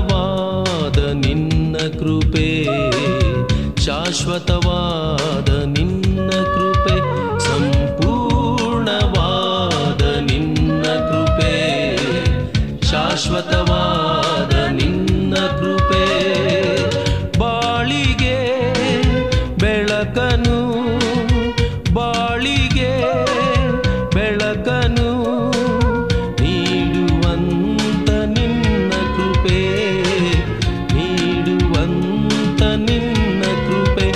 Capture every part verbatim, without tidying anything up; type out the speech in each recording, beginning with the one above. ಶಾಶ್ವತವಾದ ನಿನ್ನ ಕೃಪೆ, ಸಂಪೂರ್ಣವಾದ ನಿನ್ನ ಕೃಪೆ, ಶಾಶ್ವತವಾದ ನಿನ್ನ ಕೃಪೆ, ಬಾಳಿಗೆ ಬೆಳಕನು, ಬಾಳಿಗೆ ಬೆಳಕನು ನೀಡುವಂತ ನಿನ್ನ ಕೃಪೆ, ನೀಡುವಂತ ನಿನ್ನ ಕೃಪೆ,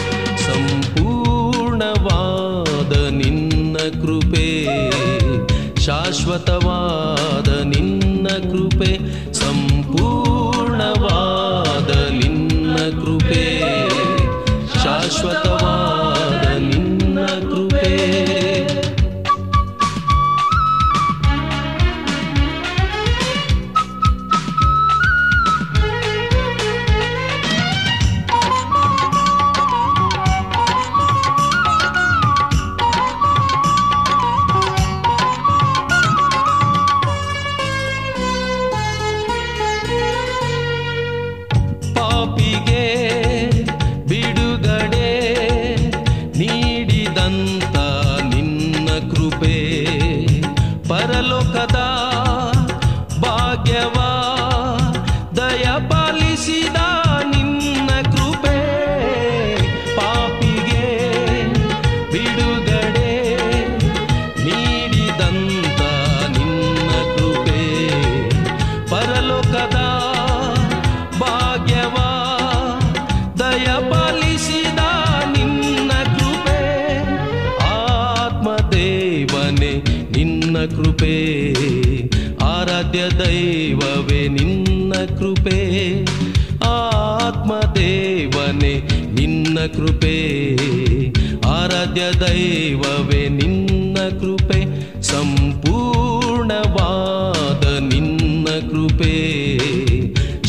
ಶಾಶ್ವತವಾದ ನಿನ್ನ ಕೃಪೆ, ಸಂಪೂರ್ಣವಾದ ನಿನ್ನ ಕೃಪೆ, ಶಾಶ್ವತವಾದ ನಿನ್ನ ಕೃಪೆ. ಕೃಪೆ ಆರಾಧ್ಯ ದೈವವೇ ನಿನ್ನ ಕೃಪೆ, ಆತ್ಮದೇವನೇ ನಿನ್ನ ಕೃಪೆ, ಆರಾಧ್ಯ ದೈವವೇ ನಿನ್ನ ಕೃಪೆ, ಸಂಪೂರ್ಣವಾದ ನಿನ್ನ ಕೃಪೆ,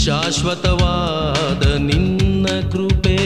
ಶಾಶ್ವತವಾದ ನಿನ್ನ ಕೃಪೆ.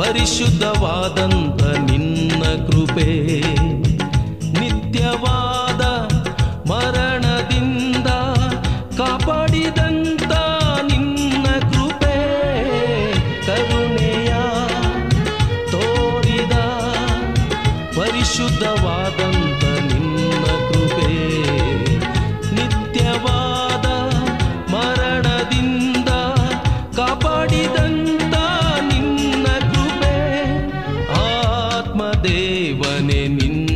ಪರಿಶುದ್ಧವಾದಂಥ ನಿನ್ನ ಕೃಪೆ, ನಿತ್ಯವಾದ ಮರಣದಿಂದ ಕಾಪಾಡಿದಂಥ ನಿನ್ನ ಕೃಪೆ, ಕರುಣೆಯ ತೋರಿದ ಪರಿಶುದ್ಧವಾದಂಥ ನಿನ್ನ ಕೃಪೆ, ನಿತ್ಯವಾದ ಮರಣದಿಂದ ಕಾಪಾಡಿದಂಥ ನಿನ್ನ ದೇವನೇ ನಿನ್ನ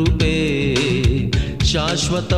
ಕೃಪೆ,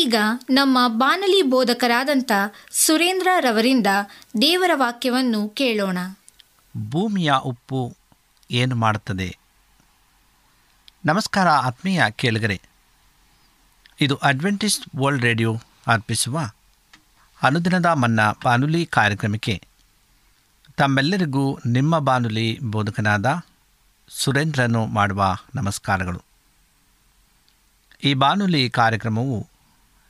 ಈಗ ನಮ್ಮ ಬಾನಲಿ ಬೋಧಕರಾದಂಥ ಸುರೇಂದ್ರ ರವರಿಂದ ದೇವರ ವಾಕ್ಯವನ್ನು ಕೇಳೋಣ. ಭೂಮಿಯ ಉಪ್ಪು ಏನು ಮಾಡುತ್ತದೆ? ನಮಸ್ಕಾರ ಆತ್ಮೀಯ ಕೇಳುಗರೆ, ಇದು ಅಡ್ವೆಂಟಿಸ್ಟ್ ವರ್ಲ್ಡ್ ರೇಡಿಯೋ ಅರ್ಪಿಸುವ ಅನುದಿನದ ಮನ್ನಾ ಬಾನುಲಿ ಕಾರ್ಯಕ್ರಮಕ್ಕೆ ತಮ್ಮೆಲ್ಲರಿಗೂ ನಿಮ್ಮ ಬಾನುಲಿ ಬೋಧಕನಾದ ಸುರೇಂದ್ರನು ಮಾಡುವ ನಮಸ್ಕಾರಗಳು. ಈ ಬಾನುಲಿ ಕಾರ್ಯಕ್ರಮವು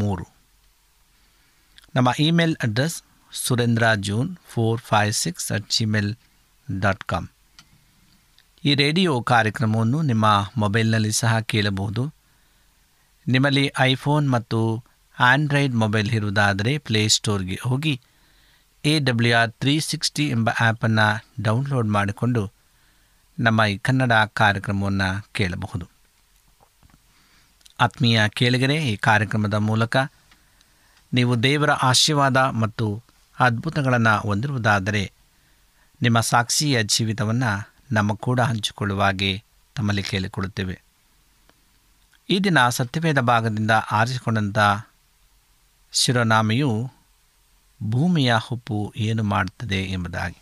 ಮೂರು. ನಮ್ಮ email address Surendra June four five six at Gmail dot com. ಈ ರೇಡಿಯೋ ಕಾರ್ಯಕ್ರಮವನ್ನು ನಿಮ್ಮ ಮೊಬೈಲ್ನಲ್ಲಿ ಸಹ ಕೇಳಬಹುದು. ನಿಮ್ಮಲ್ಲಿ ಐಫೋನ್ ಮತ್ತು ಆಂಡ್ರಾಯ್ಡ್ ಮೊಬೈಲ್ ಇರುವುದಾದರೆ ಪ್ಲೇಸ್ಟೋರ್ಗೆ ಹೋಗಿ A W R three sixty ಎಂಬ ಆ್ಯಪನ್ನು ಡೌನ್ಲೋಡ್ ಮಾಡಿಕೊಂಡು ನಮ್ಮ ಈ ಕನ್ನಡ ಕಾರ್ಯಕ್ರಮವನ್ನು ಕೇಳಬಹುದು. ಆತ್ಮೀಯ ಕೇಳಿಗರೆ, ಈ ಕಾರ್ಯಕ್ರಮದ ಮೂಲಕ ನೀವು ದೇವರ ಆಶೀರ್ವಾದ ಮತ್ತು ಅದ್ಭುತಗಳನ್ನು ಹೊಂದಿರುವುದಾದರೆ ನಿಮ್ಮ ಸಾಕ್ಷಿಯ ಜೀವಿತವನ್ನು ನಮ್ಮ ಕೂಡ ಹಂಚಿಕೊಳ್ಳುವಾಗೆ ತಮ್ಮಲ್ಲಿ ಕೇಳಿಕೊಳ್ಳುತ್ತೇವೆ. ಈ ದಿನ ಸತ್ಯವೇದ ಭಾಗದಿಂದ ಆರಿಸಿಕೊಂಡಂಥ ಶಿರೋನಾಮೆಯು ಭೂಮಿಯ ಉಪ್ಪು ಏನು ಮಾಡುತ್ತದೆ ಎಂಬುದಾಗಿ.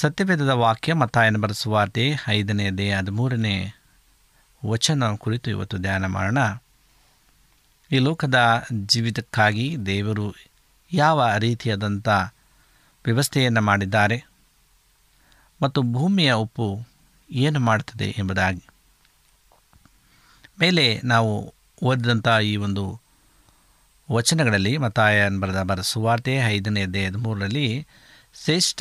ಸತ್ಯವೇದದ ವಾಕ್ಯ ಮತ್ತಾಯನ ಬರೆಸುವಾರ್ತೆ ಐದನೇ ಅಧ್ಯಾಯ ಹದಿಮೂರನೇ ವಚನ ಕುರಿತು ಇವತ್ತು ಧ್ಯಾನ ಮಾಡೋಣ. ಈ ಲೋಕದ ಜೀವಿತಕ್ಕಾಗಿ ದೇವರು ಯಾವ ರೀತಿಯಾದಂಥ ವ್ಯವಸ್ಥೆಯನ್ನು ಮಾಡಿದ್ದಾರೆ ಮತ್ತು ಭೂಮಿಯ ಉಪ್ಪು ಏನು ಮಾಡ್ತದೆ ಎಂಬುದಾಗಿ ಮೇಲೆ ನಾವು ಓದಿದಂಥ ಈ ಒಂದು ವಚನಗಳಲ್ಲಿ ಮತ್ತಾಯನ ಬರೆದ ಬರೆಸುವಾರ್ತೆ ಐದನೇ ಅಧ್ಯಾಯ ಹದಿಮೂರರಲ್ಲಿ ಶ್ರೇಷ್ಠ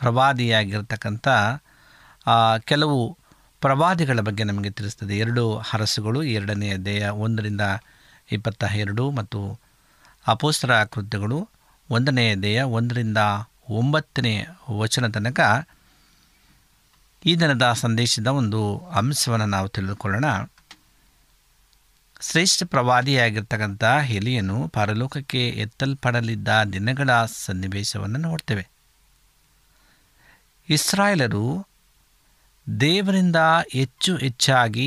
ಪ್ರವಾದಿಯಾಗಿರ್ತಕ್ಕಂಥ ಕೆಲವು ಪ್ರವಾದಿಗಳ ಬಗ್ಗೆ ನಮಗೆ ತಿಳಿಸ್ತದೆ. ಎರಡು ಅರಸುಗಳು ಎರಡನೇ ಅಧ್ಯಾಯ ಒಂದರಿಂದ ಇಪ್ಪತ್ತ ಎರಡು ಮತ್ತು ಅಪೋಸ್ತರ ಕೃತ್ಯಗಳು ಒಂದನೇ ಅಧ್ಯಾಯ ಒಂದರಿಂದ ಒಂಬತ್ತನೇ ವಚನ ತನಕ ಈ ದಿನದ ಸಂದೇಶದ ಒಂದು ಅಂಶವನ್ನು ನಾವು ತಿಳಿದುಕೊಳ್ಳೋಣ. ಶ್ರೇಷ್ಠ ಪ್ರವಾದಿಯಾಗಿರ್ತಕ್ಕಂಥ ಎಲಿಯನು ಪರಲೋಕಕ್ಕೆ ಎತ್ತಲ್ಪಡಲಿದ್ದ ದಿನಗಳ ಸನ್ನಿವೇಶವನ್ನು ನೋಡ್ತೇವೆ. ಇಸ್ರಾಯೇಲರು ದೇವರಿಂದ ಹೆಚ್ಚು ಹೆಚ್ಚಾಗಿ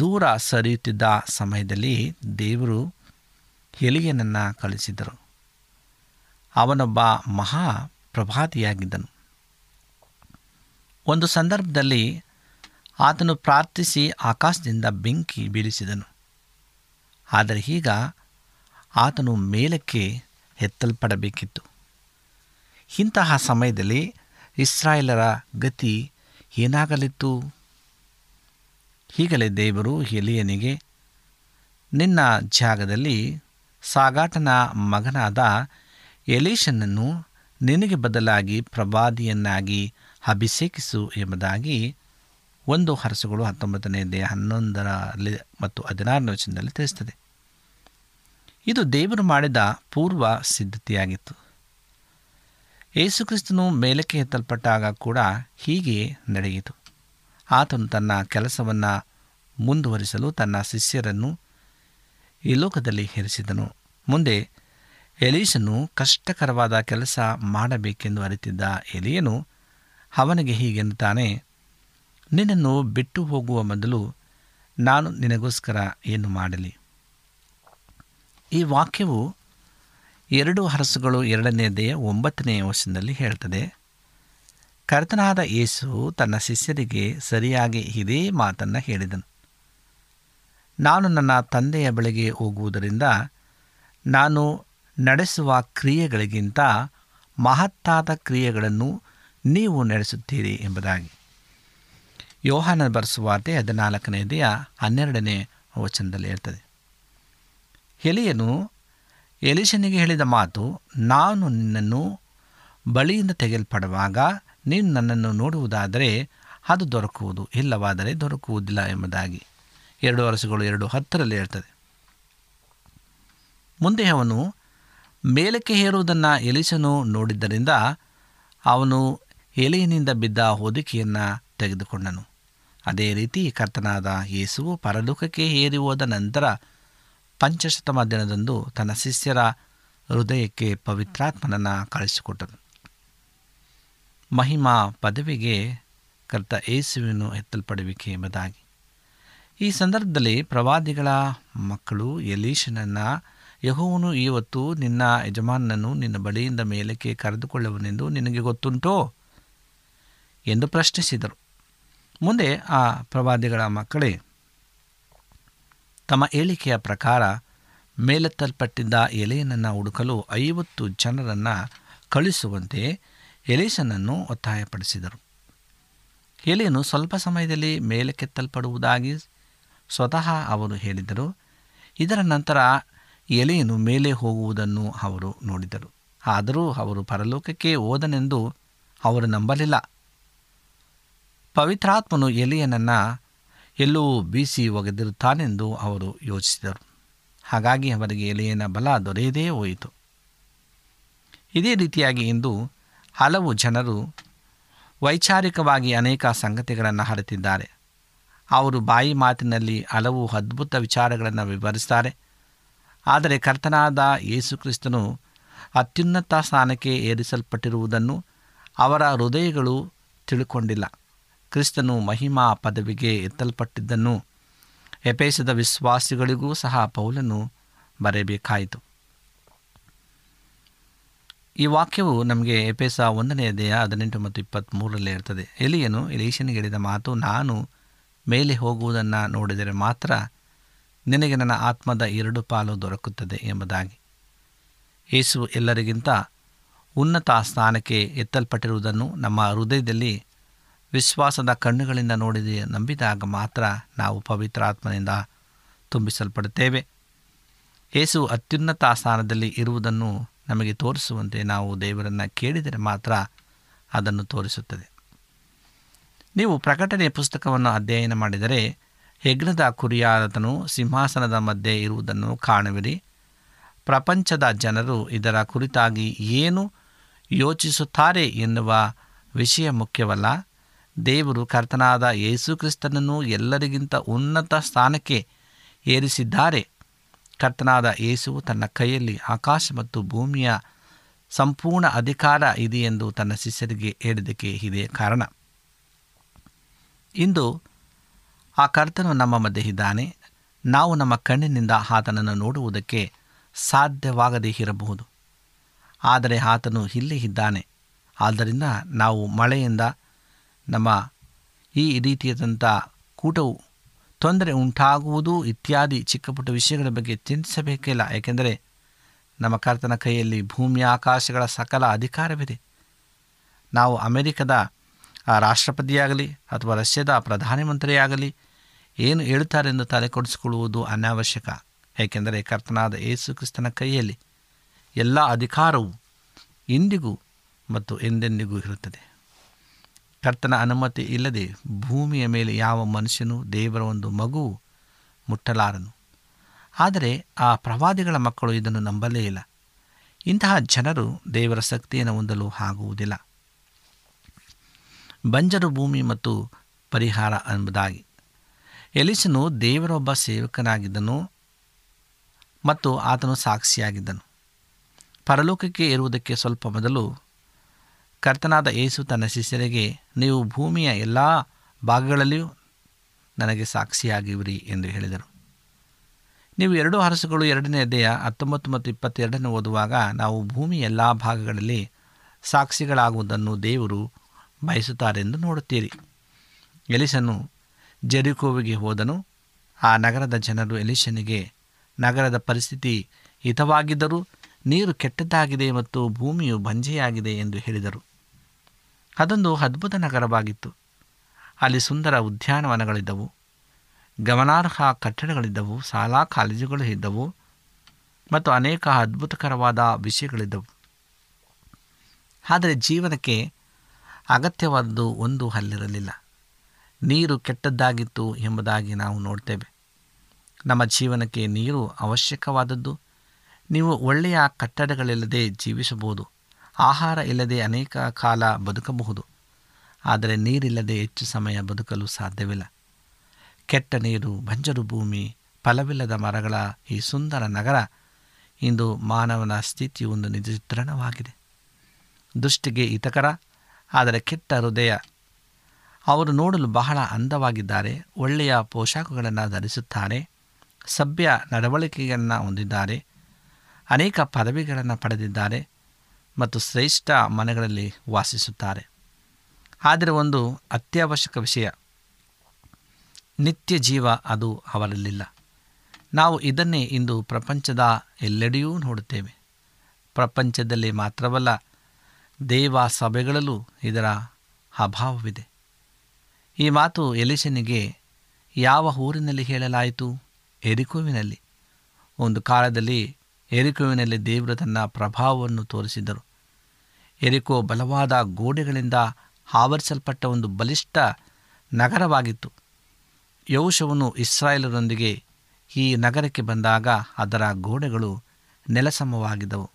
ದೂರ ಸರಿಯುತ್ತಿದ್ದ ಸಮಯದಲ್ಲಿ ದೇವರು ಎಲಿಯನನ್ನು ಕಳಿಸಿದರು. ಅವನೊಬ್ಬ ಮಹಾ ಪ್ರವಾದಿಯಾಗಿದ್ದನು. ಒಂದು ಸಂದರ್ಭದಲ್ಲಿ ಆತನು ಪ್ರಾರ್ಥಿಸಿ ಆಕಾಶದಿಂದ ಬೆಂಕಿ ಬೀಳಿಸಿದನು. ಆದರೆ ಈಗ ಆತನು ಮೇಲಕ್ಕೆ ಎತ್ತಲ್ಪಡಬೇಕಿತ್ತು. ಇಂತಹ ಸಮಯದಲ್ಲಿ ಇಸ್ರಾಯೇಲರ ಗತಿ ಏನಾಗಲಿತ್ತು? ಹೀಗಲೇ ದೇವರು ಎಲಿಯನಿಗೆ, ನಿನ್ನ ಜಾಗದಲ್ಲಿ ಸಾಗಾಟನ ಮಗನಾದ ಎಲೀಷನನ್ನು ನಿನಗೆ ಬದಲಾಗಿ ಪ್ರವಾದಿಯನ್ನಾಗಿ ಅಭಿಷೇಕಿಸು ಎಂಬುದಾಗಿ ಒಂದು ಹರಸುಗಳು ಹತ್ತೊಂಬತ್ತನೇ ಅಧ್ಯಾಯ ಹನ್ನೊಂದರಲ್ಲಿ ಮತ್ತು ಹದಿನಾರನೇ ವಚನದಲ್ಲಿ ತಿಳಿಸ್ತದೆ. ಇದು ದೇವರು ಮಾಡಿದ ಪೂರ್ವ ಸಿದ್ಧತೆಯಾಗಿತ್ತು. ಯೇಸುಕ್ರಿಸ್ತನು ಮೇಲಕ್ಕೆ ಎತ್ತಲ್ಪಟ್ಟಾಗ ಕೂಡ ಹೀಗೆ ನಡೆಯಿತು. ಆತನು ತನ್ನ ಕೆಲಸವನ್ನು ಮುಂದುವರಿಸಲು ತನ್ನ ಶಿಷ್ಯರನ್ನು ಈ ಲೋಕದಲ್ಲಿ ಇರಿಸಿದನು. ಮುಂದೆ ಎಲೀಷನು ಕಷ್ಟಕರವಾದ ಕೆಲಸ ಮಾಡಬೇಕೆಂದು ಅರಿತಿದ್ದ ಎಲಿಯನು ಅವನಿಗೆ ಹೀಗೆನ್ನುತ್ತಾನೆ, ನಿನ್ನನ್ನು ಬಿಟ್ಟು ಹೋಗುವ ಮೊದಲು ನಾನು ನಿನಗೋಸ್ಕರ ಏನು ಮಾಡಲಿ? ಈ ವಾಕ್ಯವು ಎರಡು ಹರಸುಗಳು ಎರಡನೆಯದೆಯ ಒಂಬತ್ತನೆಯ ವಚನದಲ್ಲಿ ಹೇಳ್ತದೆ. ಕರ್ತನಾದ ಯೇಸು ತನ್ನ ಶಿಷ್ಯರಿಗೆ ಸರಿಯಾಗಿ ಇದೇ ಮಾತನ್ನು ಹೇಳಿದನು, ನಾನು ನನ್ನ ತಂದೆಯ ಬಳಿಗೆ ಹೋಗುವುದರಿಂದ ನಾನು ನಡೆಸುವ ಕ್ರಿಯೆಗಳಿಗಿಂತ ಮಹತ್ತಾದ ಕ್ರಿಯೆಗಳನ್ನು ನೀವು ನಡೆಸುತ್ತೀರಿ ಎಂಬುದಾಗಿ. ಯೋಹಾನ ಬರೆಸುವಾರ್ತೆ ಹದಿನಾಲ್ಕನೆಯದೆಯ ಹನ್ನೆರಡನೇ ವಚನದಲ್ಲಿ ಇರ್ತದೆ. ಎಲಿಯನು ಎಲೀಷನಿಗೆ ಹೇಳಿದ ಮಾತು, ನಾನು ನಿನ್ನನ್ನು ಬಳಿಯಿಂದ ತೆಗೆಯಲ್ಪಡುವಾಗ ನೀನು ನನ್ನನ್ನು ನೋಡುವುದಾದರೆ ಅದು ದೊರಕುವುದು, ಇಲ್ಲವಾದರೆ ದೊರಕುವುದಿಲ್ಲ ಎಂಬುದಾಗಿ ಎರಡು ವರ್ಷಗಳು ಎರಡು ಹತ್ತರಲ್ಲಿ ಇರ್ತದೆ. ಮುಂದೆ ಅವನು ಮೇಲಕ್ಕೆ ಹೇರುವುದನ್ನು ಎಲೀಷನು ನೋಡಿದ್ದರಿಂದ ಅವನು ಎಲೆಯನಿಂದ ಬಿದ್ದ ಹೊದಿಕೆಯನ್ನು ತೆಗೆದುಕೊಂಡನು. ಅದೇ ರೀತಿ ಕರ್ತನಾದ ಯೇಸುವು ಪರಲೋಕಕ್ಕೆ ಏರಿ ಹೋದ ನಂತರ ಪಂಚಶತಮ ದಿನದಂದು ತನ್ನ ಶಿಷ್ಯರ ಹೃದಯಕ್ಕೆ ಪವಿತ್ರಾತ್ಮನನ್ನು ಕಳಿಸಿಕೊಟ್ಟನು. ಮಹಿಮಾ ಪದವಿಗೆ ಕರ್ತ ಯೇಸುವಿನ ಎತ್ತಲ್ಪಡುವಿಕೆ ಎಂಬುದಾಗಿ. ಈ ಸಂದರ್ಭದಲ್ಲಿ ಪ್ರವಾದಿಗಳ ಮಕ್ಕಳು ಎಲೀಷನನ್ನು, ಯೆಹೋವನು ಇವತ್ತು ನಿನ್ನ ಯಜಮಾನನನ್ನು ನಿನ್ನ ಬಳಿಯಿಂದ ಮೇಲಕ್ಕೆ ಕರೆದುಕೊಳ್ಳುವನೆಂದು ನಿನಗೆ ಗೊತ್ತುಂಟೋ ಎಂದು ಪ್ರಶ್ನಿಸಿದರು. ಮುಂದೆ ಆ ಪ್ರವಾದಿಗಳ ಮಕ್ಕಳೇ ತಮ್ಮ ಹೇಳಿಕೆಯ ಪ್ರಕಾರ ಮೇಲೆತ್ತಲ್ಪಟ್ಟಿದ್ದ ಎಲೆಯನ್ನು ಹುಡುಕಲು ಐವತ್ತು ಜನರನ್ನು ಕಳಿಸುವಂತೆ ಎಲೀಷನನ್ನು ಒತ್ತಾಯಪಡಿಸಿದರು. ಎಲೆಯನ್ನು ಸ್ವಲ್ಪ ಸಮಯದಲ್ಲಿ ಮೇಲಕ್ಕೆತ್ತಲ್ಪಡುವುದಾಗಿ ಸ್ವತಃ ಅವರು ಹೇಳಿದರು. ಇದರ ನಂತರ ಎಲೆಯನ್ನು ಮೇಲೆ ಹೋಗುವುದನ್ನು ಅವರು ನೋಡಿದರು. ಆದರೂ ಅವರು ಪರಲೋಕಕ್ಕೆ ಹೋದನೆಂದು ಅವರು ನಂಬಲಿಲ್ಲ. ಪವಿತ್ರಾತ್ಮನು ಎಲೆಯನನ್ನು ಎಲ್ಲೂ ಬೀಸಿ ಒಗೆದಿರುತ್ತಾನೆಂದು ಅವರು ಯೋಚಿಸಿದರು. ಹಾಗಾಗಿ ಅವರಿಗೆ ಎಲೆಯನ ಬಲ ದೊರೆಯದೇ ಹೋಯಿತು. ಇದೇ ರೀತಿಯಾಗಿ ಇಂದು ಹಲವು ಜನರು ವೈಚಾರಿಕವಾಗಿ ಅನೇಕ ಸಂಗತಿಗಳನ್ನು ಹರತಿದ್ದಾರೆ. ಅವರು ಬಾಯಿ ಮಾತಿನಲ್ಲಿ ಹಲವು ಅದ್ಭುತ ವಿಚಾರಗಳನ್ನು ವಿವರಿಸ್ತಾರೆ. ಆದರೆ ಕರ್ತನಾದ ಯೇಸುಕ್ರಿಸ್ತನು ಅತ್ಯುನ್ನತ ಸ್ಥಾನಕ್ಕೆ ಏರಿಸಲ್ಪಟ್ಟಿರುವುದನ್ನು ಅವರ ಹೃದಯಗಳು ತಿಳ್ಕೊಂಡಿಲ್ಲ. ಕ್ರಿಸ್ತನು ಮಹಿಮಾ ಪದವಿಗೆ ಎತ್ತಲ್ಪಟ್ಟಿದ್ದನ್ನು ಎಫೆಸದ ವಿಶ್ವಾಸಿಗಳಿಗೂ ಸಹ ಪೌಲನು ಬರೆಯಬೇಕಾಯಿತು. ಈ ವಾಕ್ಯವು ನಮಗೆ ಎಫೆಸ ಒಂದನೆಯದೆಯ ಹದಿನೆಂಟು ಮತ್ತು ಇಪ್ಪತ್ತ್ಮೂರರಲ್ಲಿ ಇರ್ತದೆ. ಎಲಿಯನು ಎಲೀಷನಿಗೆ ಹೇಳಿದ ಮಾತು, ನಾನು ಮೇಲೆ ಹೋಗುವುದನ್ನು ನೋಡಿದರೆ ಮಾತ್ರ ನಿನಗೆ ನನ್ನ ಆತ್ಮದ ಎರಡು ಪಾಲು ದೊರಕುತ್ತದೆ ಎಂಬುದಾಗಿ. ಯೇಸು ಎಲ್ಲರಿಗಿಂತ ಉನ್ನತ ಸ್ಥಾನಕ್ಕೆ ಎತ್ತಲ್ಪಟ್ಟಿರುವುದನ್ನು ನಮ್ಮ ಹೃದಯದಲ್ಲಿ ವಿಶ್ವಾಸದ ಕಣ್ಣುಗಳಿಂದ ನೋಡಿದ ನಂಬಿದಾಗ ಮಾತ್ರ ನಾವು ಪವಿತ್ರಾತ್ಮನಿಂದ ತುಂಬಿಸಲ್ಪಡುತ್ತೇವೆ. ಯೇಸು ಅತ್ಯುನ್ನತ ಸ್ಥಾನದಲ್ಲಿ ಇರುವುದನ್ನು ನಮಗೆ ತೋರಿಸುವಂತೆ ನಾವು ದೇವರನ್ನು ಕೇಳಿದರೆ ಮಾತ್ರ ಅದನ್ನು ತೋರಿಸುತ್ತದೆ. ನೀವು ಪ್ರಕಟಣೆಯ ಪುಸ್ತಕವನ್ನು ಅಧ್ಯಯನ ಮಾಡಿದರೆ ಹೆಗ್ನದ ಕುರಿಯಾದತನು ಸಿಂಹಾಸನದ ಮಧ್ಯೆ ಇರುವುದನ್ನು ಕಾಣುವಿರಿ. ಪ್ರಪಂಚದ ಜನರು ಇದರ ಕುರಿತಾಗಿ ಏನು ಯೋಚಿಸುತ್ತಾರೆ ಎನ್ನುವ ವಿಷಯ ಮುಖ್ಯವಲ್ಲ. ದೇವರು ಕರ್ತನಾದ ಯೇಸುಕ್ರಿಸ್ತನನ್ನು ಎಲ್ಲರಿಗಿಂತ ಉನ್ನತ ಸ್ಥಾನಕ್ಕೆ ಏರಿಸಿದ್ದಾರೆ. ಕರ್ತನಾದ ಯೇಸುವು ತನ್ನ ಕೈಯಲ್ಲಿ ಆಕಾಶ ಮತ್ತು ಭೂಮಿಯ ಸಂಪೂರ್ಣ ಅಧಿಕಾರ ಇದೆಯೆಂದು ತನ್ನ ಶಿಷ್ಯರಿಗೆ ಹೇಳಿದ್ದಕ್ಕೆ ಇದೇ ಕಾರಣ. ಇಂದು ಆ ಕರ್ತನು ನಮ್ಮ ಮಧ್ಯೆ ಇದ್ದಾನೆ. ನಾವು ನಮ್ಮ ಕಣ್ಣಿನಿಂದ ಆತನನ್ನು ನೋಡುವುದಕ್ಕೆ ಸಾಧ್ಯವಾಗದೇ ಇರಬಹುದು, ಆದರೆ ಆತನು ಇಲ್ಲೇ ಇದ್ದಾನೆ. ಆದ್ದರಿಂದ ನಾವು ಮಳೆಯಿಂದ ನಮ್ಮ ಈ ರೀತಿಯಾದಂಥ ಕೂಟವು ತೊಂದರೆ ಉಂಟಾಗುವುದು ಇತ್ಯಾದಿ ಚಿಕ್ಕಪುಟ್ಟ ವಿಷಯಗಳ ಬಗ್ಗೆ ಚಿಂತಿಸಬೇಕಿಲ್ಲ. ಏಕೆಂದರೆ ನಮ್ಮ ಕರ್ತನ ಕೈಯಲ್ಲಿ ಭೂಮಿಯ ಆಕಾಶಗಳ ಸಕಲ ಅಧಿಕಾರವಿದೆ. ನಾವು ಅಮೆರಿಕದ ರಾಷ್ಟ್ರಪತಿಯಾಗಲಿ ಅಥವಾ ರಷ್ಯಾದ ಪ್ರಧಾನಮಂತ್ರಿಯಾಗಲಿ ಏನು ಹೇಳುತ್ತಾರೆಂದು ತಲೆಕೊಡಿಸಿಕೊಳ್ಳುವುದು ಅನಾವಶ್ಯಕ. ಏಕೆಂದರೆ ಕರ್ತನಾದ ಯೇಸು ಕ್ರಿಸ್ತನ ಕೈಯಲ್ಲಿ ಎಲ್ಲ ಅಧಿಕಾರವು ಇಂದಿಗೂ ಮತ್ತು ಎಂದೆಂದಿಗೂ ಇರುತ್ತದೆ. ಕರ್ತನ ಅನುಮತಿ ಇಲ್ಲದೆ ಭೂಮಿಯ ಮೇಲೆ ಯಾವ ಮನುಷ್ಯನೂ ದೇವರ ಒಂದು ಮಗುವು ಮುಟ್ಟಲಾರನು. ಆದರೆ ಆ ಪ್ರವಾದಿಗಳ ಮಕ್ಕಳು ಇದನ್ನು ನಂಬಲೇ ಇಲ್ಲ. ಇಂತಹ ಜನರು ದೇವರ ಶಕ್ತಿಯನ್ನು ಹೊಂದಲು ಆಗುವುದಿಲ್ಲ. ಬಂಜರು ಭೂಮಿ ಮತ್ತು ಪರಿಹಾರ ಎಂಬುದಾಗಿ. ಎಲೀಷನು ದೇವರೊಬ್ಬ ಸೇವಕನಾಗಿದ್ದನು ಮತ್ತು ಆತನು ಸಾಕ್ಷಿಯಾಗಿದ್ದನು. ಪರಲೋಕಕ್ಕೆ ಏರುವುದಕ್ಕೆ ಸ್ವಲ್ಪ ಮೊದಲು ಕರ್ತನಾದ ಯೇಸು ತನ್ನ ಶಿಷ್ಯರಿಗೆ, ನೀವು ಭೂಮಿಯ ಎಲ್ಲ ಭಾಗಗಳಲ್ಲಿಯೂ ನನಗೆ ಸಾಕ್ಷಿಯಾಗಿವಿರಿ ಎಂದು ಹೇಳಿದರು. ನೀವು ಎರಡು ಅರಸುಗಳು ಎರಡನೇ ಅಧ್ಯಾಯ ಹತ್ತೊಂಬತ್ತು ಮತ್ತು ಇಪ್ಪತ್ತೆರಡನ್ನು ಓದುವಾಗ ನಾವು ಭೂಮಿಯ ಎಲ್ಲ ಭಾಗಗಳಲ್ಲಿ ಸಾಕ್ಷಿಗಳಾಗುವುದನ್ನು ದೇವರು ಬಯಸುತ್ತಾರೆಂದು ನೋಡುತ್ತೀರಿ. ಎಲಿಷನು ಜೆರಿಕೋವಿಗೆ ಹೋದನು. ಆ ನಗರದ ಜನರು ಎಲಿಷನಿಗೆ ನಗರದ ಪರಿಸ್ಥಿತಿ ಹಿತವಾಗಿದ್ದರೂ ನೀರು ಕೆಟ್ಟದ್ದಾಗಿದೆ ಮತ್ತು ಭೂಮಿಯು ಬಂಜೆಯಾಗಿದೆ ಎಂದು ಹೇಳಿದರು. ಅದೊಂದು ಅದ್ಭುತ ನಗರವಾಗಿತ್ತು. ಅಲ್ಲಿ ಸುಂದರ ಉದ್ಯಾನವನಗಳಿದ್ದವು, ಗಮನಾರ್ಹ ಕಟ್ಟಡಗಳಿದ್ದವು, ಶಾಲಾ ಕಾಲೇಜುಗಳು ಇದ್ದವು ಮತ್ತು ಅನೇಕ ಅದ್ಭುತಕರವಾದ ವಿಷಯಗಳಿದ್ದವು. ಆದರೆ ಜೀವನಕ್ಕೆ ಅಗತ್ಯವಾದದ್ದು ಒಂದು ಅಲ್ಲಿರಲಿಲ್ಲ. ನೀರು ಕೆಟ್ಟದ್ದಾಗಿತ್ತು ಎಂಬುದಾಗಿ ನಾವು ನೋಡ್ತೇವೆ. ನಮ್ಮ ಜೀವನಕ್ಕೆ ನೀರು ಅವಶ್ಯಕವಾದದ್ದು. ನೀವು ಒಳ್ಳೆಯ ಕಟ್ಟಡಗಳಿಲ್ಲದೆ ಜೀವಿಸಬಹುದು, ಆಹಾರ ಇಲ್ಲದೆ ಅನೇಕ ಕಾಲ ಬದುಕಬಹುದು, ಆದರೆ ನೀರಿಲ್ಲದೆ ಹೆಚ್ಚು ಸಮಯ ಬದುಕಲು ಸಾಧ್ಯವಿಲ್ಲ. ಕೆಟ್ಟ ನೀರು, ಬಂಜರು ಭೂಮಿ, ಫಲವಿಲ್ಲದ ಮರಗಳ ಈ ಸುಂದರ ನಗರ ಇಂದು ಮಾನವನ ಸ್ಥಿತಿ ಒಂದು ನಿಜಚಿತ್ರಣವಾಗಿದೆ. ದೃಷ್ಟಿಗೆ ಹಿತಕರ ಆದರೆ ಕೆಟ್ಟ ಹೃದಯ. ಅವರು ನೋಡಲು ಬಹಳ ಅಂದವಾಗಿದ್ದಾರೆ, ಒಳ್ಳೆಯ ಪೋಷಾಕುಗಳನ್ನು ಧರಿಸುತ್ತಾರೆ, ಸಭ್ಯ ನಡವಳಿಕೆಯನ್ನು ಹೊಂದಿದ್ದಾರೆ, ಅನೇಕ ಪದವಿಗಳನ್ನು ಪಡೆದಿದ್ದಾರೆ ಮತ್ತು ಶ್ರೇಷ್ಠ ಮನೆಗಳಲ್ಲಿ ವಾಸಿಸುತ್ತಾರೆ. ಆದರೆ ಒಂದು ಅತ್ಯವಶ್ಯಕ ವಿಷಯ, ನಿತ್ಯ ಜೀವ, ಅದು ಅವರಲ್ಲಿಲ್ಲ. ನಾವು ಇದನ್ನೇ ಇಂದು ಪ್ರಪಂಚದ ಎಲ್ಲೆಡೆಯೂ ನೋಡುತ್ತೇವೆ. ಪ್ರಪಂಚದಲ್ಲಿ ಮಾತ್ರವಲ್ಲ, ದೇವ ಸಭೆಗಳಲ್ಲೂ ಇದರ ಅಭಾವವಿದೆ. ಈ ಮಾತು ಎಲಿಷನಿಗೆ ಯಾವ ಊರಿನಲ್ಲಿ ಹೇಳಲಾಯಿತು? ಯೆರಿಕೋವಿನಲ್ಲಿ. ಒಂದು ಕಾಲದಲ್ಲಿ ಯೆರಿಕೋವಿನಲ್ಲಿ ದೇವರು ತನ್ನ ಪ್ರಭಾವವನ್ನು ತೋರಿಸಿದರು. ಯೆರಿಕೋ ಬಲವಾದ ಗೋಡೆಗಳಿಂದ ಆವರಿಸಲ್ಪಟ್ಟ ಒಂದು ಬಲಿಷ್ಠ ನಗರವಾಗಿತ್ತು. ಯೆಹೋಶುವನು ಇಸ್ರಾಯೇಲರೊಂದಿಗೆ ಈ ನಗರಕ್ಕೆ ಬಂದಾಗ ಅದರ ಗೋಡೆಗಳು ನೆಲಸಮವಾಗಿದ್ದವು.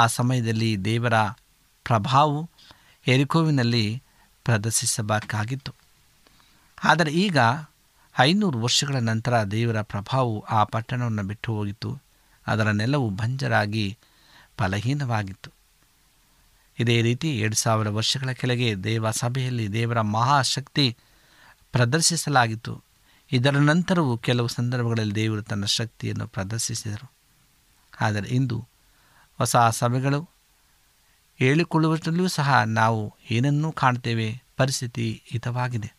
ಆ ಸಮಯದಲ್ಲಿ ದೇವರ ಪ್ರಭಾವವು ಯೆರಿಕೋವಿನಲ್ಲಿ ಪ್ರದರ್ಶಿಸಬೇಕಾಗಿತ್ತು. ಆದರೆ ಈಗ ಐನೂರು ವರ್ಷಗಳ ನಂತರ ದೇವರ ಪ್ರಭಾವವು ಆ ಪಟ್ಟಣವನ್ನು ಬಿಟ್ಟು ಹೋಗಿತ್ತು. ಅದರ ನೆಲವು ಬಂಜರಾಗಿ ಫಲಹೀನವಾಗಿತ್ತು. ಇದೇ ರೀತಿ ಎರಡು ಸಾವಿರ ವರ್ಷಗಳ ಕೆಳಗೆ ದೇವ ಸಭೆಯಲ್ಲಿ ದೇವರ ಮಹಾಶಕ್ತಿ ಪ್ರದರ್ಶಿಸಲಾಗಿತ್ತು. ಇದರ ನಂತರವೂ ಕೆಲವು ಸಂದರ್ಭಗಳಲ್ಲಿ ದೇವರು ತನ್ನ ಶಕ್ತಿಯನ್ನು ಪ್ರದರ್ಶಿಸಿದರು. ಆದರೆ ಇಂದು ಹೊಸ ಸಭೆಗಳು ಹೇಳಿಕೊಳ್ಳುವಷ್ಟರಲ್ಲೂ ಸಹ ನಾವು ಏನನ್ನೂ ಕಾಣ್ತೇವೆ. ಪರಿಸ್ಥಿತಿ ಹಿತವಾಗಿದೆ,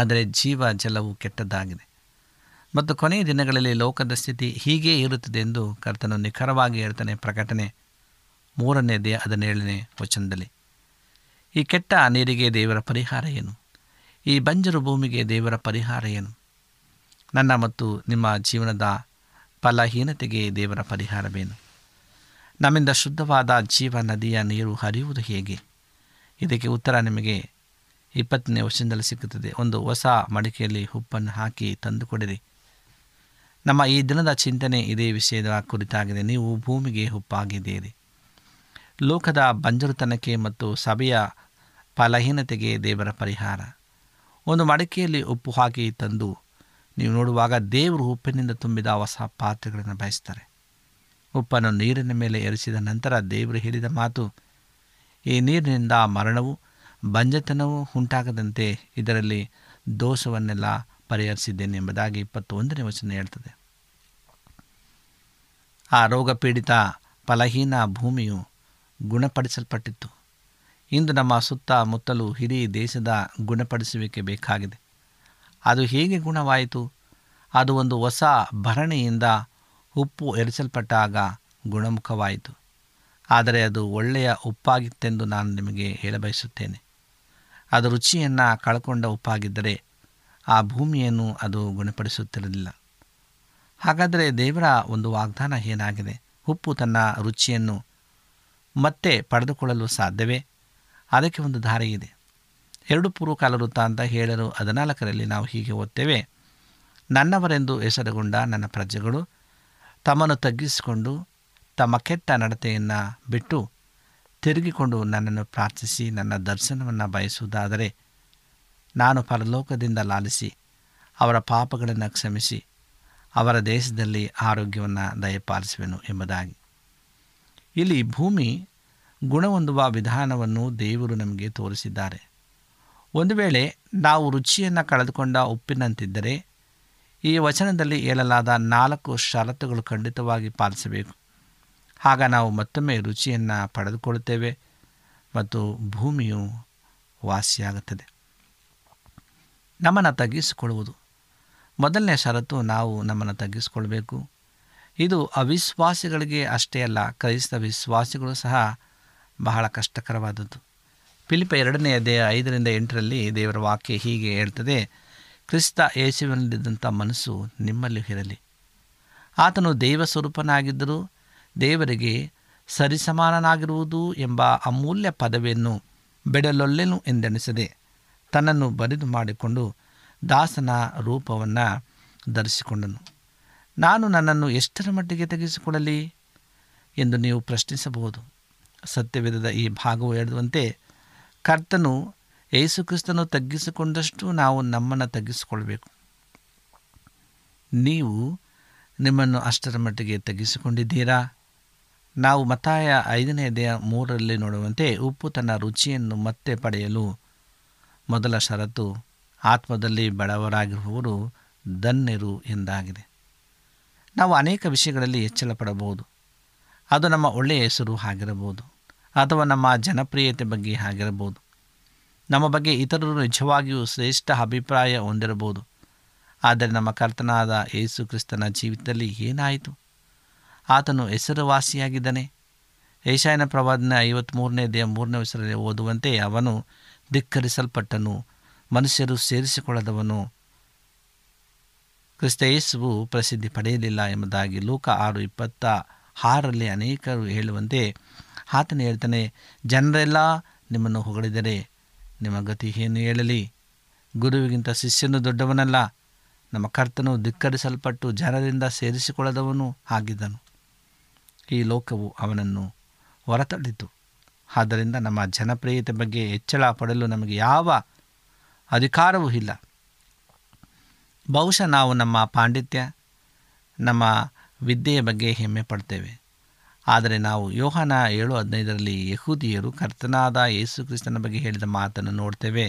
ಆದರೆ ಜೀವ ಜಲವು ಕೆಟ್ಟದ್ದಾಗಿದೆ ಮತ್ತು ಕೊನೆಯ ದಿನಗಳಲ್ಲಿ ಲೋಕದ ಸ್ಥಿತಿ ಹೀಗೇ ಇರುತ್ತದೆ ಎಂದು ಕರ್ತನು ನಿಖರವಾಗಿ ಹೇಳ್ತಾನೆ. ಪ್ರಕಟಣೆ ಮೂರನೇ ಅಧ್ಯಾಯ ಹದಿನೇಳನೇ ವಚನದಲ್ಲಿ. ಈ ಕೆಟ್ಟ ನೀರಿಗೆ ದೇವರ ಪರಿಹಾರ ಏನು? ಈ ಬಂಜರು ಭೂಮಿಗೆ ದೇವರ ಪರಿಹಾರ ಏನು? ನನ್ನ ಮತ್ತು ನಿಮ್ಮ ಜೀವನದ ಫಲಹೀನತೆಗೆ ದೇವರ ಪರಿಹಾರವೇನು? ನಮ್ಮಿಂದ ಶುದ್ಧವಾದ ಜೀವ ನದಿಯ ನೀರು ಹರಿಯುವುದು ಹೇಗೆ? ಇದಕ್ಕೆ ಉತ್ತರ ನಿಮಗೆ ಇಪ್ಪತ್ತನೇ ವಚನದಲ್ಲಿ ಸಿಕ್ಕುತ್ತದೆ. ಒಂದು ಹೊಸ ಮಡಿಕೆಯಲ್ಲಿ ಉಪ್ಪನ್ನು ಹಾಕಿ ತಂದುಕೊಡಿರಿ. ನಮ್ಮ ಈ ದಿನದ ಚಿಂತನೆ ಇದೇ ವಿಷಯದ ಕುರಿತಾಗಿದೆ. ನೀವು ಭೂಮಿಗೆ ಉಪ್ಪಾಗಿದ್ದೀರಿ. ಲೋಕದ ಬಂಜರುತನಕ್ಕೆ ಮತ್ತು ಸಭೆಯ ಫಲಹೀನತೆಗೆ ದೇವರ ಪರಿಹಾರ. ಒಂದು ಮಡಿಕೆಯಲ್ಲಿ ಉಪ್ಪು ಹಾಕಿ ತಂದು ನೀವು ನೋಡುವಾಗ ದೇವರು ಉಪ್ಪಿನಿಂದ ತುಂಬಿದ ಹೊಸ ಪಾತ್ರೆಗಳನ್ನು ಬಯಸ್ತಾರೆ. ಉಪ್ಪನ್ನು ನೀರಿನ ಮೇಲೆ ಎರಚಿದ ನಂತರ ದೇವರು ಹೇಳಿದ ಮಾತು, ಈ ನೀರಿನಿಂದ ಮರಣವು ಬಂಜತನವೂ ಉಂಟಾಗದಂತೆ ಇದರಲ್ಲಿ ದೋಷವನ್ನೆಲ್ಲ ಪರಿಹರಿಸಿದ್ದೇನೆ ಎಂಬುದಾಗಿ ಇಪ್ಪತ್ತೊಂದನೇ ವಚನ ಹೇಳ್ತದೆ. ಆ ರೋಗ ಪೀಡಿತ ಫಲಹೀನ ಭೂಮಿಯು ಗುಣಪಡಿಸಲ್ಪಟ್ಟಿತ್ತು. ಇಂದು ನಮ್ಮ ಸುತ್ತಮುತ್ತಲೂ ಇಡೀ ದೇಶದ ಗುಣಪಡಿಸುವಿಕೆ ಬೇಕಾಗಿದೆ. ಅದು ಹೇಗೆ ಗುಣವಾಯಿತು? ಅದು ಒಂದು ಹೊಸ ಭರಣಿಯಿಂದ ಉಪ್ಪು ಎರಚಲ್ಪಟ್ಟಾಗ ಗುಣಮುಖವಾಯಿತು. ಆದರೆ ಅದು ಒಳ್ಳೆಯ ಉಪ್ಪಾಗಿತ್ತೆಂದು ನಾನು ನಿಮಗೆ ಹೇಳಬಯಸುತ್ತೇನೆ. ಅದು ರುಚಿಯನ್ನು ಕಳ್ಕೊಂಡ ಉಪ್ಪಾಗಿದ್ದರೆ ಆ ಭೂಮಿಯನ್ನು ಅದು ಗುಣಪಡಿಸುತ್ತಿರಲಿಲ್ಲ. ಹಾಗಾದರೆ ದೇವರ ಒಂದು ವಾಗ್ದಾನ ಏನಾಗಿದೆ? ಉಪ್ಪು ತನ್ನ ರುಚಿಯನ್ನು ಮತ್ತೆ ಪಡೆದುಕೊಳ್ಳಲು ಸಾಧ್ಯವೇ? ಅದಕ್ಕೆ ಒಂದು ದಾರಿ ಇದೆ. ಎರಡು ಪೂರ್ವಕಾಲ ವೃತ್ತ ಅಂತ ಹೇಳಲು ಹದಿನಾಲ್ಕರಲ್ಲಿ ನಾವು ಹೀಗೆ ಓದ್ತೇವೆ, ನನ್ನವರೆಂದು ಹೆಸರುಗೊಂಡ ನನ್ನ ಪ್ರಜೆಗಳು ತಮ್ಮನ್ನು ತಗ್ಗಿಸಿಕೊಂಡು ತಮ್ಮ ಕೆಟ್ಟ ನಡತೆಯನ್ನು ಬಿಟ್ಟು ತಿರುಗಿಕೊಂಡು ನನ್ನನ್ನು ಪ್ರಾರ್ಥಿಸಿ ನನ್ನ ದರ್ಶನವನ್ನು ಬಯಸುವುದಾದರೆ ನಾನು ಪರಲೋಕದಿಂದ ಲಾಲಿಸಿ ಅವರ ಪಾಪಗಳನ್ನು ಕ್ಷಮಿಸಿ ಅವರ ದೇಶದಲ್ಲಿ ಆರೋಗ್ಯವನ್ನು ದಯಪಾಲಿಸುವೆನು ಎಂಬುದಾಗಿ. ಇಲ್ಲಿ ಭೂಮಿ ಗುಣ ಹೊಂದುವ ವಿಧಾನವನ್ನು ದೇವರು ನಮಗೆ ತೋರಿಸಿದ್ದಾರೆ. ಒಂದು ವೇಳೆ ನಾವು ರುಚಿಯನ್ನು ಕಳೆದುಕೊಂಡ ಉಪ್ಪಿನಂತಿದ್ದರೆ ಈ ವಚನದಲ್ಲಿ ಹೇಳಲಾದ ನಾಲ್ಕು ಷರತ್ತುಗಳು ಖಂಡಿತವಾಗಿ ಪಾಲಿಸಬೇಕು. ಆಗ ನಾವು ಮತ್ತೊಮ್ಮೆ ರುಚಿಯನ್ನು ಪಡೆದುಕೊಳ್ಳುತ್ತೇವೆ ಮತ್ತು ಭೂಮಿಯು ವಾಸಿಯಾಗುತ್ತದೆ. ನಮ್ಮನ್ನು ತಗ್ಗಿಸಿಕೊಳ್ಳುವುದು ಮೊದಲನೇ ಷರತ್ತು. ನಾವು ನಮ್ಮನ್ನು ತಗ್ಗಿಸಿಕೊಳ್ಬೇಕು. ಇದು ಅವಿಶ್ವಾಸಿಗಳಿಗೆ ಅಷ್ಟೇ ಅಲ್ಲ, ಕ್ರೈಸ್ತ ವಿಶ್ವಾಸಿಗಳು ಸಹ ಬಹಳ ಕಷ್ಟಕರವಾದದ್ದು. ಫಿಲಿಪ್ಪ ಎರಡನೇ ಅಧ್ಯಾಯ ಐದರಿಂದ ಎಂಟರಲ್ಲಿ ದೇವರ ವಾಕ್ಯ ಹೀಗೆ ಹೇಳ್ತದೆ, ಕ್ರಿಸ್ತ ಯೇಸುವಿನಲ್ಲಿದ್ದಂಥ ಮನಸ್ಸು ನಿಮ್ಮಲ್ಲಿ ಇರಲಿ. ಆತನು ದೇವ ಸ್ವರೂಪನಾಗಿದ್ದರೂ ದೇವರಿಗೆ ಸರಿಸಮಾನನಾಗಿರುವುದು ಎಂಬ ಅಮೂಲ್ಯ ಪದವಿಯನ್ನು ಬಿಡಲೊಲ್ಲೆನು ಎಂದೆಣಿಸದೆ ತನ್ನನ್ನು ಬರಿದು ಮಾಡಿಕೊಂಡು ದಾಸನ ರೂಪವನ್ನು ಧರಿಸಿಕೊಂಡನು. ನಾನು ನನ್ನನ್ನು ಎಷ್ಟರ ಮಟ್ಟಿಗೆ ತೆಗೆಸಿಕೊಳ್ಳಲಿ ಎಂದು ನೀವು ಪ್ರಶ್ನಿಸಬಹುದು. ಸತ್ಯವೇದದ ಈ ಭಾಗವು ಹೇಳುವಂತೆ ಕರ್ತನು ಯೇಸುಕ್ರಿಸ್ತನು ತಗ್ಗಿಸಿಕೊಂಡಷ್ಟು ನಾವು ನಮ್ಮನ್ನು ತಗ್ಗಿಸಿಕೊಳ್ಬೇಕು. ನೀವು ನಿಮ್ಮನ್ನು ಅಷ್ಟರ ಮಟ್ಟಿಗೆ ತಗ್ಗಿಸಿಕೊಂಡಿದ್ದೀರಾ? ನಾವು ಮತ್ತಾಯ ಐದನೇ ಅಧ್ಯಾಯ ಮೂರರಲ್ಲಿ ನೋಡುವಂತೆ ಉಪ್ಪು ತನ್ನ ರುಚಿಯನ್ನು ಮತ್ತೆ ಪಡೆಯಲು ಮೊದಲ ಷರತ್ತು ಆತ್ಮದಲ್ಲಿ ಬಡವರಾಗಿರುವವರು ಧನ್ಯರು ಎಂದಾಗಿದೆ. ನಾವು ಅನೇಕ ವಿಷಯಗಳಲ್ಲಿ ಎಚ್ಚರ ಪಡಬಹುದು. ಅದು ನಮ್ಮ ಒಳ್ಳೆಯ ಹೆಸರು ಆಗಿರಬಹುದು ಅಥವಾ ನಮ್ಮ ಜನಪ್ರಿಯತೆ ಬಗ್ಗೆ ಆಗಿರಬಹುದು. ನಮ್ಮ ಬಗ್ಗೆ ಇತರರು ನಿಜವಾಗಿಯೂ ಶ್ರೇಷ್ಠ ಅಭಿಪ್ರಾಯ ಹೊಂದಿರಬಹುದು. ಆದರೆ ನಮ್ಮ ಕರ್ತನಾದ ಯೇಸು ಕ್ರಿಸ್ತನ ಜೀವಿತದಲ್ಲಿ ಏನಾಯಿತು? ಆತನು ಹೆಸರುವಾಸಿಯಾಗಿದ್ದಾನೆ. ಯೆಶಾಯನ ಪ್ರವಾದನ ಐವತ್ತ್ಮೂರನೇ ದೇ ಮೂರನೇ ಹೆಸರಲ್ಲಿ ಓದುವಂತೆ, ಅವನು ಧಿಕ್ಕರಿಸಲ್ಪಟ್ಟನು, ಮನುಷ್ಯರು ಸೇರಿಸಿಕೊಳ್ಳದವನು, ಕ್ರಿಸ್ತಯೇಸುವು ಪ್ರಸಿದ್ಧಿ ಪಡೆಯಲಿಲ್ಲ ಎಂಬುದಾಗಿ ಲೂಕ ಆರು ಇಪ್ಪತ್ತ ಆರಲ್ಲಿ ಅನೇಕರು ಹೇಳುವಂತೆ ಆತನು ಹೇಳ್ತಾನೆ, ಜನರೆಲ್ಲ ನಿಮ್ಮನ್ನು ಹೊಗಳಿದರೆ ನಿಮ್ಮ ಗತಿ ಏನು ಹೇಳಲಿ? ಗುರುವಿಗಿಂತ ಶಿಷ್ಯನು ದೊಡ್ಡವನಲ್ಲ. ನಮ್ಮ ಕರ್ತನು ಧಿಕ್ಕರಿಸಲ್ಪಟ್ಟು ಜನರಿಂದ ಸೇರಿಸಿಕೊಳ್ಳದವನು ಆಗಿದ್ದನು. ಈ ಲೋಕವು ಅವನನ್ನು ಹೊರತಳ್ಳಿತು. ಆದ್ದರಿಂದ ನಮ್ಮ ಜನಪ್ರಿಯತೆ ಬಗ್ಗೆ ಹೆಚ್ಚಳ ಪಡಲು ನಮಗೆ ಯಾವ ಅಧಿಕಾರವೂ ಇಲ್ಲ. ಬಹುಶಃ ನಾವು ನಮ್ಮ ಪಾಂಡಿತ್ಯ, ನಮ್ಮ ವಿದ್ಯೆಯ ಬಗ್ಗೆ ಹೆಮ್ಮೆ ಪಡ್ತೇವೆ. ಆದರೆ ನಾವು ಯೋಹಾನ ಏಳು ಹದಿನೈದರಲ್ಲಿ ಯಹೂದಿಯರು ಕರ್ತನಾದ ಯೇಸು ಕ್ರಿಸ್ತನ ಬಗ್ಗೆ ಹೇಳಿದ ಮಾತನ್ನು ನೋಡ್ತೇವೆ,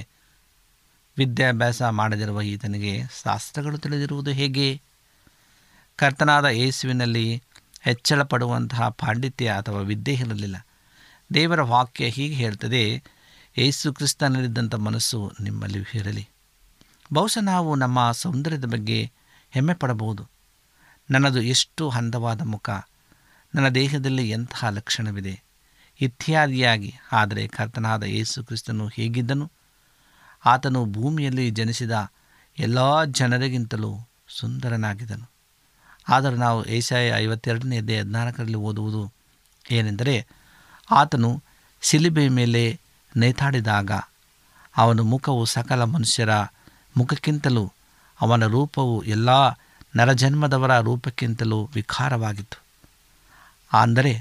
ವಿದ್ಯಾಭ್ಯಾಸ ಮಾಡದಿರುವ ಈತನಿಗೆ ಶಾಸ್ತ್ರಗಳು ತಿಳಿದಿರುವುದು ಹೇಗೆ? ಕರ್ತನಾದ ಯೇಸುವಿನಲ್ಲಿ ಹೆಚ್ಚಳ ಪಡುವಂತಹ ಪಾಂಡಿತ್ಯ ಅಥವಾ ವಿದ್ಯೆ ಇರಲಿಲ್ಲ. ದೇವರ ವಾಕ್ಯ ಹೀಗೆ ಹೇಳ್ತದೆ, ಯೇಸು ಕ್ರಿಸ್ತನಲ್ಲಿದ್ದಂಥ ಮನಸ್ಸು ನಿಮ್ಮಲ್ಲಿ ಇರಲಿ. ಬಹುಶಃ ನಾವು ನಮ್ಮ ಸೌಂದರ್ಯದ ಬಗ್ಗೆ ಹೆಮ್ಮೆ ಪಡಬಹುದು. ನನ್ನದು ಎಷ್ಟು ಅಂದವಾದ ಮುಖ, ನನ್ನ ದೇಹದಲ್ಲಿ ಎಂತಹ ಲಕ್ಷಣವಿದೆ ಇತ್ಯಾದಿಯಾಗಿ. ಆದರೆ ಕರ್ತನಾದ ಯೇಸು ಕ್ರಿಸ್ತನು ಹೇಗಿದ್ದನು? ಆತನು ಭೂಮಿಯಲ್ಲಿ ಜನಿಸಿದ ಎಲ್ಲ ಜನರಿಗಿಂತಲೂ ಸುಂದರನಾಗಿದ್ದನು. ಆದರೂ ನಾವು ಏಸಾಯ ಐವತ್ತೆರಡನೇ ಅಧ್ಯಾಯ ಹದಿನಾಲ್ಕರಲ್ಲಿ ಓದುವುದು ಏನೆಂದರೆ, ಆತನು ಶಿಲುಬೆ ಮೇಲೆ ನೇತಾಡಿದಾಗ ಅವನ ಮುಖವು ಸಕಲ ಮನುಷ್ಯರ ಮುಖಕ್ಕಿಂತಲೂ ಅವನ ರೂಪವು ಎಲ್ಲ ನರಜನ್ಮದವರ ರೂಪಕ್ಕಿಂತಲೂ ವಿಕಾರವಾಗಿತ್ತು. ಅಂದರೆ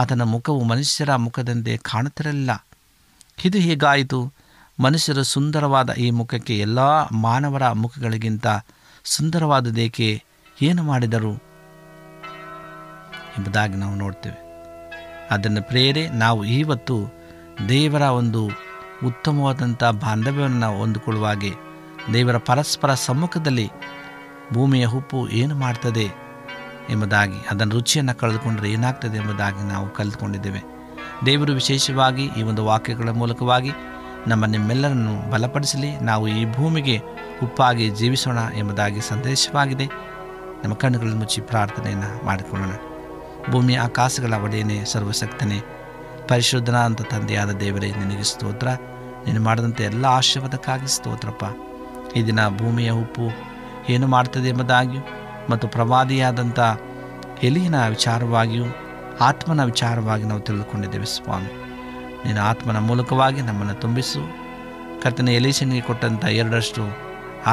ಆತನ ಮುಖವು ಮನುಷ್ಯರ ಮುಖದಂತೆ ಕಾಣುತ್ತಿರಲಿಲ್ಲ. ಇದು ಹೀಗಾಯಿತು, ಮನುಷ್ಯರ ಸುಂದರವಾದ ಈ ಮುಖಕ್ಕೆ ಎಲ್ಲ ಮಾನವರ ಮುಖಗಳಿಗಿಂತ ಸುಂದರವಾದದೇಕೆ, ಏನು ಮಾಡಿದರು ಎಂಬುದಾಗಿ ನಾವು ನೋಡ್ತೇವೆ. ಅದನ್ನು ಪ್ರೇರೆ ನಾವು ಇವತ್ತು ದೇವರ ಒಂದು ಉತ್ತಮವಾದಂಥ ಬಾಂಧವ್ಯವನ್ನು ಹೊಂದಿಕೊಳ್ಳುವ ಹಾಗೆ ದೇವರ ಪರಸ್ಪರ ಸಮ್ಮುಖದಲ್ಲಿ ಭೂಮಿಯ ಉಪ್ಪು ಏನು ಮಾಡ್ತದೆ ಎಂಬುದಾಗಿ, ಅದನ್ನು ರುಚಿಯನ್ನು ಕಳೆದುಕೊಂಡ್ರೆ ಏನಾಗ್ತದೆ ಎಂಬುದಾಗಿ ನಾವು ಕಲಿತುಕೊಂಡಿದ್ದೇವೆ. ದೇವರು ವಿಶೇಷವಾಗಿ ಈ ಒಂದು ವಾಕ್ಯಗಳ ಮೂಲಕವಾಗಿ ನಮ್ಮ ನಿಮ್ಮೆಲ್ಲರನ್ನು ಬಲಪಡಿಸಲಿ. ನಾವು ಈ ಭೂಮಿಗೆ ಉಪ್ಪಾಗಿ ಜೀವಿಸೋಣ ಎಂಬುದಾಗಿ ಸಂದೇಶವಾಗಿದೆ. ನಮ್ಮ ಕಣ್ಣುಗಳನ್ನು ಮುಚ್ಚಿ ಪ್ರಾರ್ಥನೆಯನ್ನು ಮಾಡಿಕೊಳ್ಳೋಣ. ಭೂಮಿಯ ಆಕಾಶಗಳ ಒಡೆಯನೇ, ಸರ್ವಶಕ್ತನೇ, ಪರಿಶುದ್ಧನ ಅಂತ ತಂದೆಯಾದ ದೇವರೇ, ನಿನಗೆ ಸ್ತೋತ್ರ. ನೀನು ಮಾಡಿದಂತೆ ಎಲ್ಲ ಆಶೀರ್ವಾದಕ್ಕಾಗಿ ಸ್ತೋತ್ರಪ್ಪ. ಈ ದಿನ ಭೂಮಿಯ ಉಪ್ಪು ಏನು ಮಾಡ್ತದೆ ಎಂಬುದಾಗಿಯೂ ಮತ್ತು ಪ್ರವಾದಿಯಾದಂಥ ಎಲಿಯನ ವಿಚಾರವಾಗಿಯೂ ಆತ್ಮನ ವಿಚಾರವಾಗಿ ನಾವು ತಿಳಿದುಕೊಂಡಿದ್ದೇವೆ. ಸ್ವಾಮಿ, ನೀನು ಆತ್ಮನ ಮೂಲಕವಾಗಿ ನಮ್ಮನ್ನು ತುಂಬಿಸು. ಕರ್ತನ ಎಲೀಶನಿಗೆ ಕೊಟ್ಟಂಥ ಎರಡರಷ್ಟು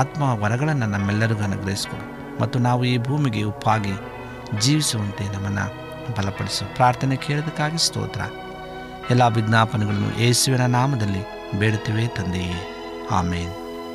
ಆತ್ಮ ವರಗಳನ್ನು ನಮ್ಮೆಲ್ಲರಿಗೂ ಅನುಗ್ರಹಿಸಿಕೊಡು ಮತ್ತು ನಾವು ಈ ಭೂಮಿಗೆ ಉಪ್ಪಾಗಿ ಜೀವಿಸುವಂತೆ ನಮ್ಮನ್ನು ಬಲಪಡಿಸು. ಪ್ರಾರ್ಥನೆ ಕೇಳೋದಕ್ಕಾಗಿ ಸ್ತೋತ್ರ. ಎಲ್ಲ ವಿಜ್ಞಾಪನೆಗಳನ್ನು ಯೇಸುವಿನ ನಾಮದಲ್ಲಿ ಬೇಡುತ್ತೇವೆ ತಂದೆಯೇ, ಆಮೇನ್.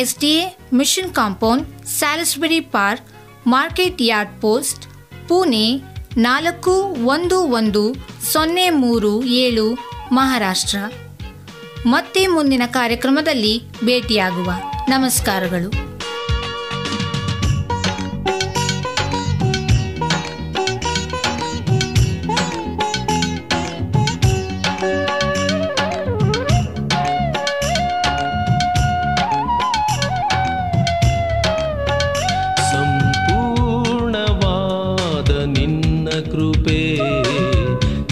S D A mission Compound, Salisbury Park, market yard post, Pune ನಾಲ್ಕು ಒಂದು ಒಂದು ಸೊನ್ನೆ ಮೂರು ಏಳು, ಮಹಾರಾಷ್ಟ್ರ. ಮತ್ತೆ ಮುಂದಿನ ಕಾರ್ಯಕ್ರಮದಲ್ಲಿ ಭೇಟಿಯಾಗುವ. ನಮಸ್ಕಾರಗಳು.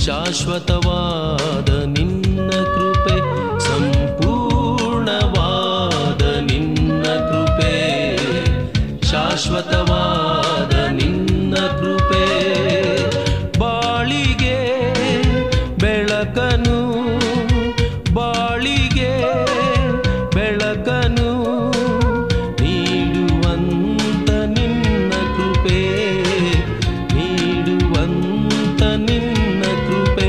ಶಾಶ್ವತವಾದ ನಿನ್ನ ಕೃಪೆ, ಸಂಪೂರ್ಣವಾದ ನಿನ್ನ ಕೃಪೆ, ಶಾಶ್ವತವಾದ ನಿನ್ನ ಕೃಪೆ, ಬಾಳಿಗೆ ಬೆಳಕನು, ಬಾಳಿಗೆ ಬೆಳಕನು ನೀಡುವಂತ ನಿನ್ನ ಕೃಪೆ, ನೀಡುವಂತ ನಿನ್ನ ಕೃಪೆ,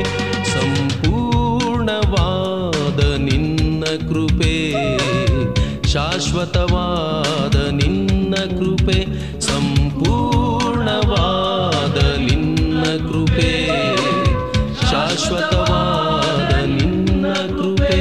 ಶಾಶ್ವತವಾದ ನಿನ್ನ ಕೃಪೆ, ಸಂಪೂರ್ಣವಾದ ನಿನ್ನ ಕೃಪೆ, ಶಾಶ್ವತವಾದ ನಿನ್ನ ಕೃಪೆ.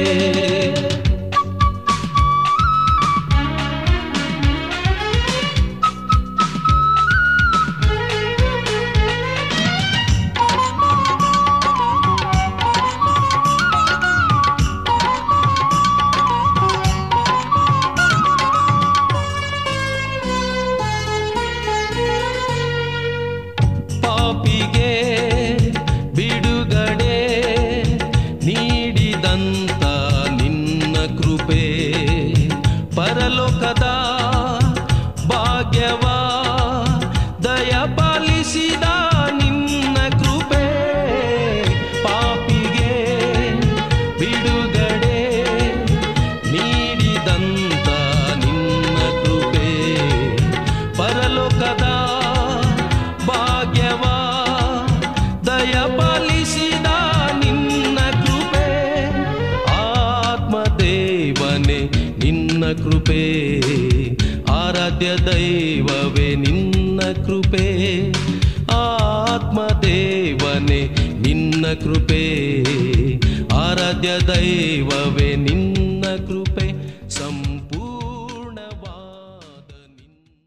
ಕೃಪೆ ಆರಾಧ್ಯ ದೈವವೇ ನಿನ್ನ ಕೃಪೆ, ಆತ್ಮದೇವನೇ ನಿನ್ನ ಕೃಪೆ, ಆರಾಧ್ಯ ದೈವವೇ ನಿನ್ನ